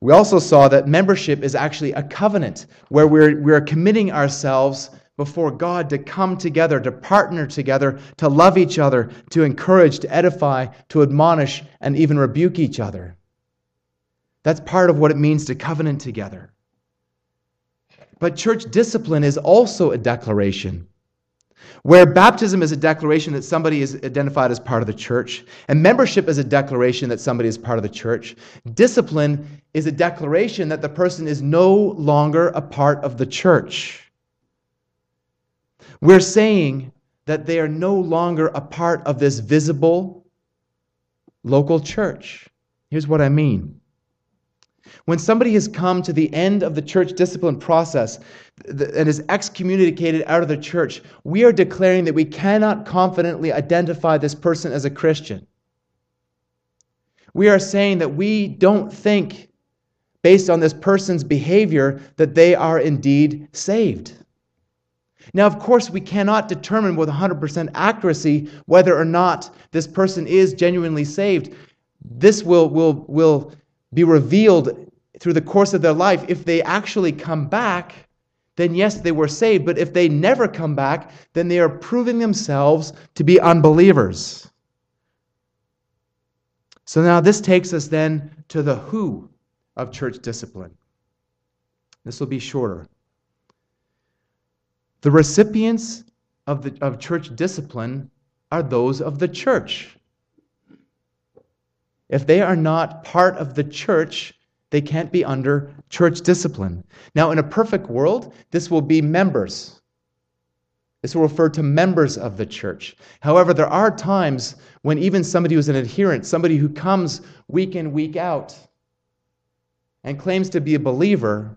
We also saw that membership is actually a covenant where we're, we're committing ourselves before God to come together, to partner together, to love each other, to encourage, to edify, to admonish, and even rebuke each other. That's part of what it means to covenant together. But church discipline is also a declaration. Where baptism is a declaration that somebody is identified as part of the church, and membership is a declaration that somebody is part of the church, discipline is a declaration that the person is no longer a part of the church. We're saying that they are no longer a part of this visible local church. Here's what I mean. When somebody has come to the end of the church discipline process and is excommunicated out of the church, we are declaring that we cannot confidently identify this person as a Christian. We are saying that we don't think, based on this person's behavior, that they are indeed saved. Now, of course, we cannot determine with one hundred percent accuracy whether or not this person is genuinely saved. This will will will. be revealed through the course of their life, if they actually come back, then yes, they were saved. But if they never come back, then they are proving themselves to be unbelievers. So now this takes us then to the who of church discipline. This will be shorter. The recipients of the of church discipline are those of the church. If they are not part of the church, they can't be under church discipline. Now, in a perfect world, this will be members. This will refer to members of the church. However, there are times when even somebody who's an adherent, somebody who comes week in, week out, and claims to be a believer,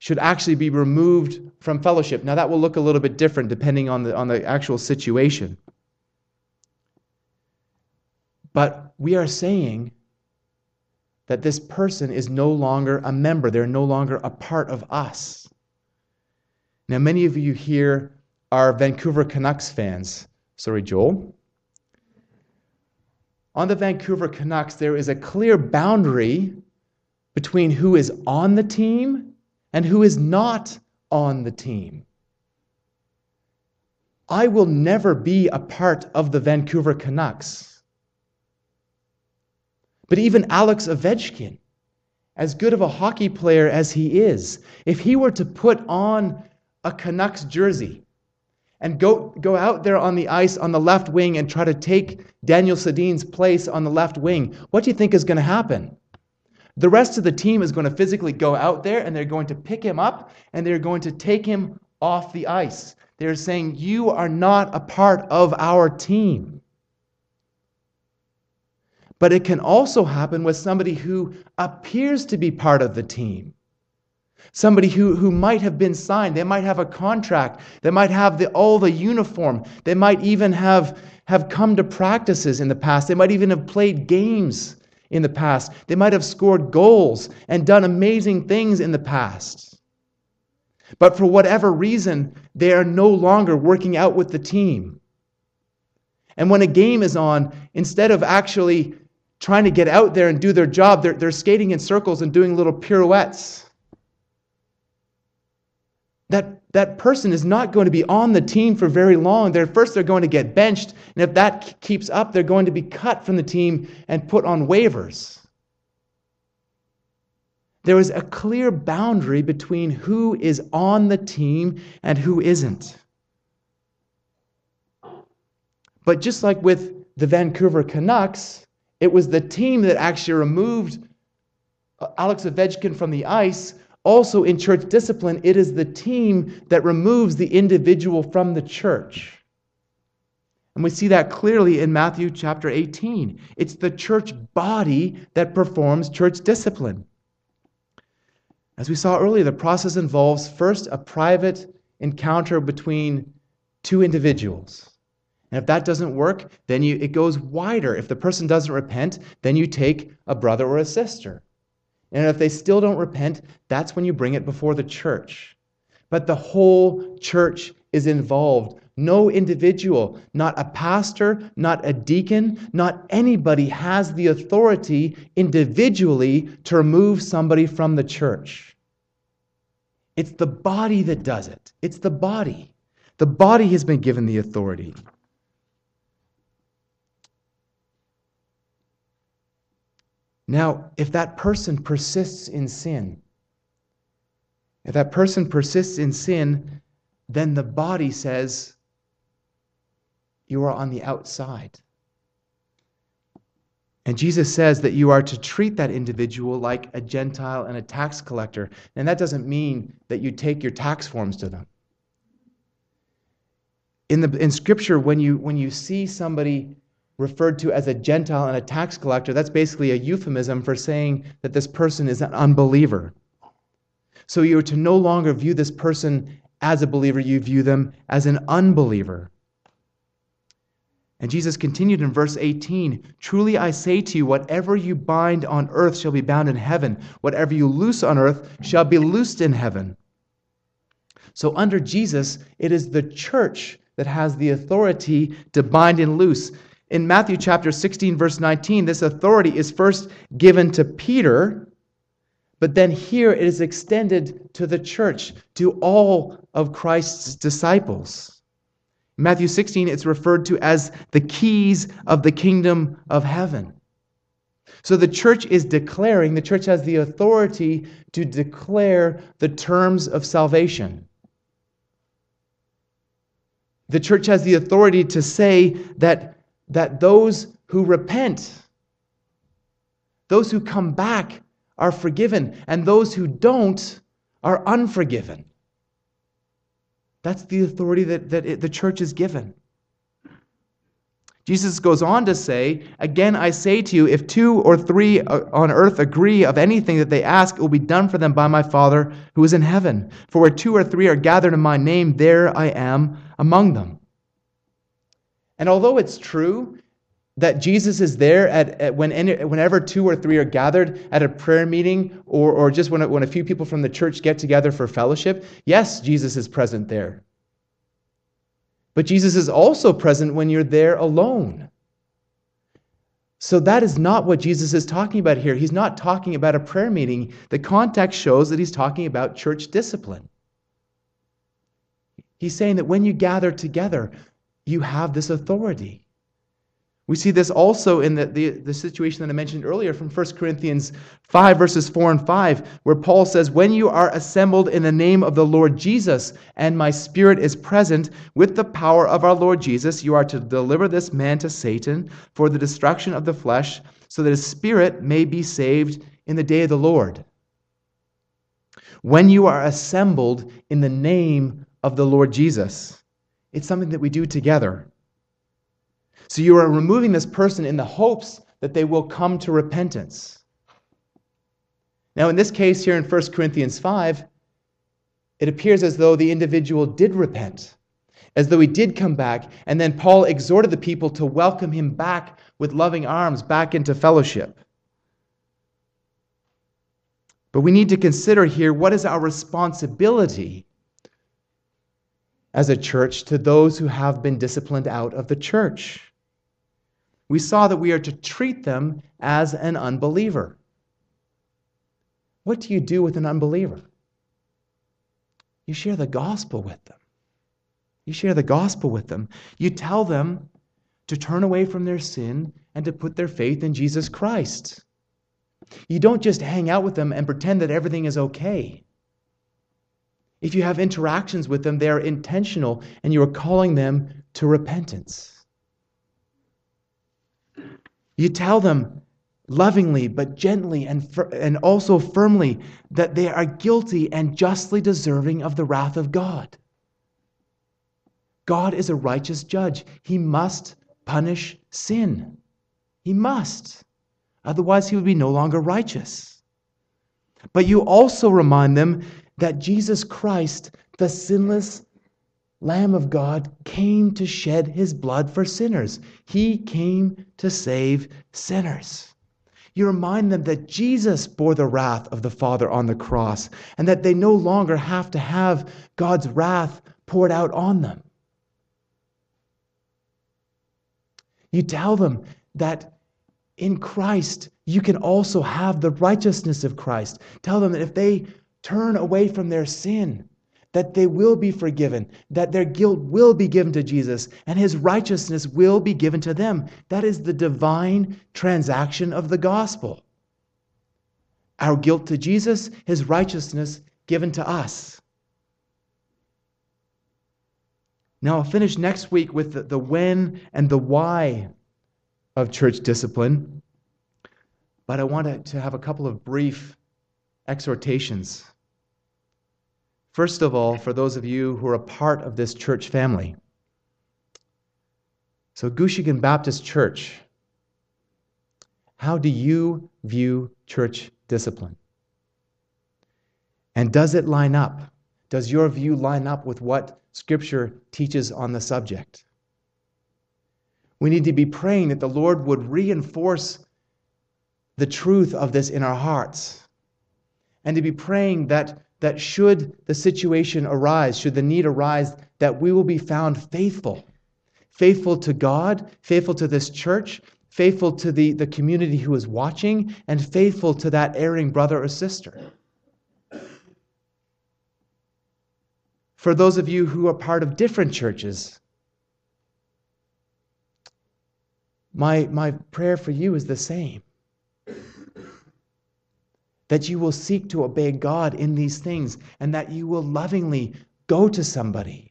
should actually be removed from fellowship. Now, that will look a little bit different depending on the, on the actual situation. But we are saying that this person is no longer a member. They're no longer a part of us. Now, many of you here are Vancouver Canucks fans. Sorry, Joel. On the Vancouver Canucks, there is a clear boundary between who is on the team and who is not on the team. I will never be a part of the Vancouver Canucks. But even Alex Ovechkin, as good of a hockey player as he is, if he were to put on a Canucks jersey and go, go out there on the ice on the left wing and try to take Daniel Sedin's place on the left wing, what do you think is going to happen? The rest of the team is going to physically go out there and they're going to pick him up and they're going to take him off the ice. They're saying, you are not a part of our team. But it can also happen with somebody who appears to be part of the team. Somebody who, who might have been signed. They might have a contract. They might have the, all the uniform. They might even have, have come to practices in the past. They might even have played games in the past. They might have scored goals and done amazing things in the past. But for whatever reason, they are no longer working out with the team. And when a game is on, instead of actually trying to get out there and do their job, they're, they're skating in circles and doing little pirouettes. That, that person is not going to be on the team for very long. They're, first, they're going to get benched, and if that keeps up, they're going to be cut from the team and put on waivers. There is a clear boundary between who is on the team and who isn't. But just like with the Vancouver Canucks, it was the team that actually removed Alex Ovechkin from the ice. Also in church discipline, it is the team that removes the individual from the church. And we see that clearly in Matthew chapter eighteen. It's the church body that performs church discipline. As we saw earlier, the process involves first a private encounter between two individuals. And if that doesn't work, then you, it goes wider. If the person doesn't repent, then you take a brother or a sister. And if they still don't repent, that's when you bring it before the church. But the whole church is involved. No individual, not a pastor, not a deacon, not anybody has the authority individually to remove somebody from the church. It's the body that does it. It's the body. The body has been given the authority. Now, if that person persists in sin, if that person persists in sin, then the body says, you are on the outside. And Jesus says that you are to treat that individual like a Gentile and a tax collector. And that doesn't mean that you take your tax forms to them. In the in Scripture, when you when you see somebody referred to as a Gentile and a tax collector, that's basically a euphemism for saying that this person is an unbeliever. So you are to no longer view this person as a believer, you view them as an unbeliever. And Jesus continued in verse eighteen, "Truly I say to you, whatever you bind on earth shall be bound in heaven. Whatever you loose on earth shall be loosed in heaven." So under Jesus, it is the church that has the authority to bind and loose. in Matthew chapter sixteen, verse nineteen, this authority is first given to Peter, but then here it is extended to the church, to all of Christ's disciples. In Matthew sixteen, it's referred to as the keys of the kingdom of heaven. So the church is declaring, the church has the authority to declare the terms of salvation. The church has the authority to say that that those who repent, those who come back are forgiven, and those who don't are unforgiven. That's the authority that, that it, the church is given. Jesus goes on to say, "Again, I say to you, if two or three on earth agree of anything that they ask, it will be done for them by my Father who is in heaven. For where two or three are gathered in my name, there I am among them." And although it's true that Jesus is there at, at when any, whenever two or three are gathered at a prayer meeting or, or just when, when a few people from the church get together for fellowship, yes, Jesus is present there. But Jesus is also present when you're there alone. So that is not what Jesus is talking about here. He's not talking about a prayer meeting. The context shows that he's talking about church discipline. He's saying that when you gather together, you have this authority. We see this also in the, the, the situation that I mentioned earlier from First Corinthians five, verses four and five, where Paul says, "When you are assembled in the name of the Lord Jesus, and my spirit is present with the power of our Lord Jesus, you are to deliver this man to Satan for the destruction of the flesh, so that his spirit may be saved in the day of the Lord." When you are assembled in the name of the Lord Jesus, it's something that we do together. So you are removing this person in the hopes that they will come to repentance. Now, in this case here in First Corinthians five, it appears as though the individual did repent, as though he did come back, and then Paul exhorted the people to welcome him back with loving arms, back into fellowship. But we need to consider here, what is our responsibility as a church to those who have been disciplined out of the church? We saw that we are to treat them as an unbeliever. What do you do with an unbeliever? You share the gospel with them. You share the gospel with them. You tell them to turn away from their sin and to put their faith in Jesus Christ. You don't just hang out with them and pretend that everything is okay. If you have interactions with them, they are intentional and you are calling them to repentance. You tell them lovingly, but gently and fir- and also firmly that they are guilty and justly deserving of the wrath of God. God is a righteous judge. He must punish sin. He must. Otherwise, he would be no longer righteous. But you also remind them that Jesus Christ, the sinless Lamb of God, came to shed his blood for sinners. He came to save sinners. You remind them that Jesus bore the wrath of the Father on the cross and that they no longer have to have God's wrath poured out on them. You tell them that in Christ, you can also have the righteousness of Christ. Tell them that if they turn away from their sin, that they will be forgiven, that their guilt will be given to Jesus, and his righteousness will be given to them. That is the divine transaction of the gospel. Our guilt to Jesus, his righteousness given to us. Now I'll finish next week with the, the when and the why of church discipline, but I want to have a couple of brief exhortations. First of all, for those of you who are a part of this church family. So Gushigan Baptist Church, how do you view church discipline? And does it line up? Does your view line up with what Scripture teaches on the subject? We need to be praying that the Lord would reinforce the truth of this in our hearts, and to be praying that that should the situation arise, should the need arise, that we will be found faithful, faithful to God, faithful to this church, faithful to the, the community who is watching, and faithful to that erring brother or sister. For those of you who are part of different churches, my, my prayer for you is the same. That you will seek to obey God in these things, and that you will lovingly go to somebody.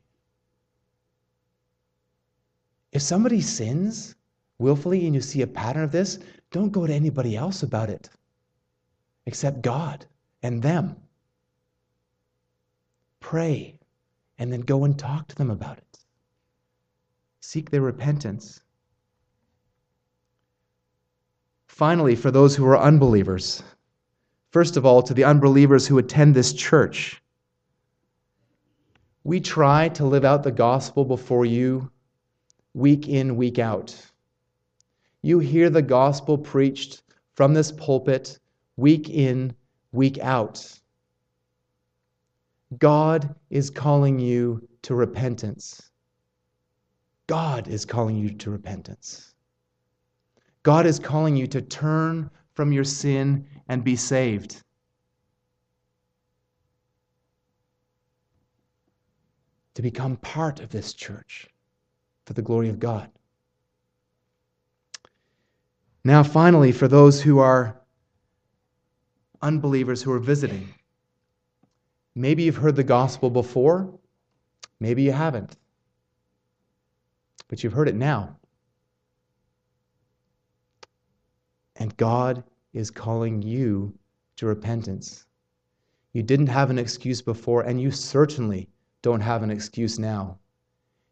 If somebody sins willfully and you see a pattern of this, don't go to anybody else about it except God and them. Pray and then go and talk to them about it. Seek their repentance. Finally, for those who are unbelievers, first of all, to the unbelievers who attend this church, we try to live out the gospel before you week in, week out. You hear the gospel preached from this pulpit week in, week out. God is calling you to repentance. God is calling you to repentance. God is calling you to turn from your sin and be saved. To become part of this church for the glory of God. Now, finally, for those who are unbelievers who are visiting, maybe you've heard the gospel before, maybe you haven't, but you've heard it now. And God is calling you to repentance. You didn't have an excuse before, and you certainly don't have an excuse now.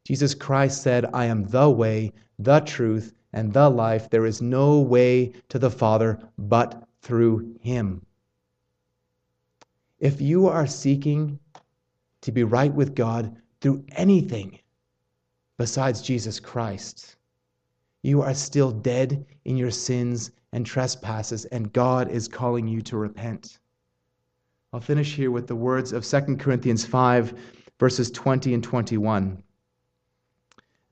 Jesus Christ said, "I am the way, the truth, and the life. There is no way to the Father but through him." If you are seeking to be right with God through anything besides Jesus Christ, you are still dead in your sins and trespasses, and God is calling you to repent. I'll finish here with the words of Second Corinthians five, verses twenty and twenty-one.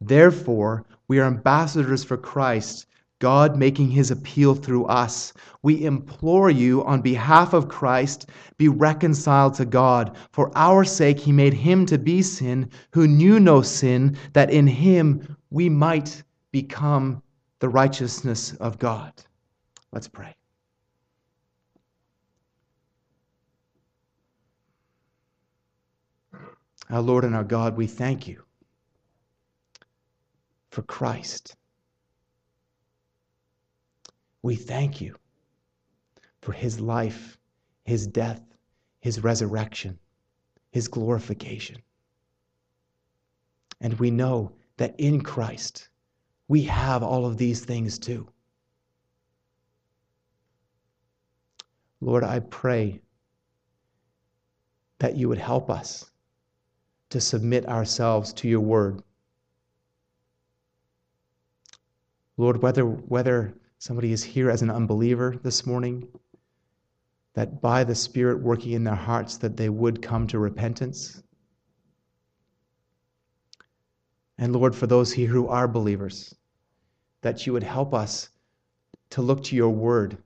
"Therefore, we are ambassadors for Christ, God making his appeal through us. We implore you on behalf of Christ, be reconciled to God. For our sake he made him to be sin, who knew no sin, that in him we might become the righteousness of God." Let's pray. Our Lord and our God, we thank you for Christ. We thank you for his life, his death, his resurrection, his glorification. And we know that in Christ, we have all of these things too. Lord, I pray that you would help us to submit ourselves to your word. Lord, whether whether somebody is here as an unbeliever this morning, that by the Spirit working in their hearts that they would come to repentance. And Lord, for those here who are believers, that you would help us to look to your word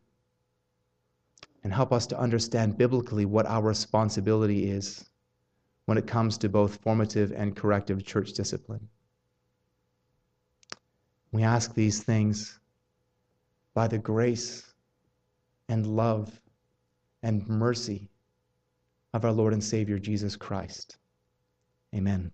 and help us to understand biblically what our responsibility is when it comes to both formative and corrective church discipline. We ask these things by the grace and love and mercy of our Lord and Savior, Jesus Christ. Amen.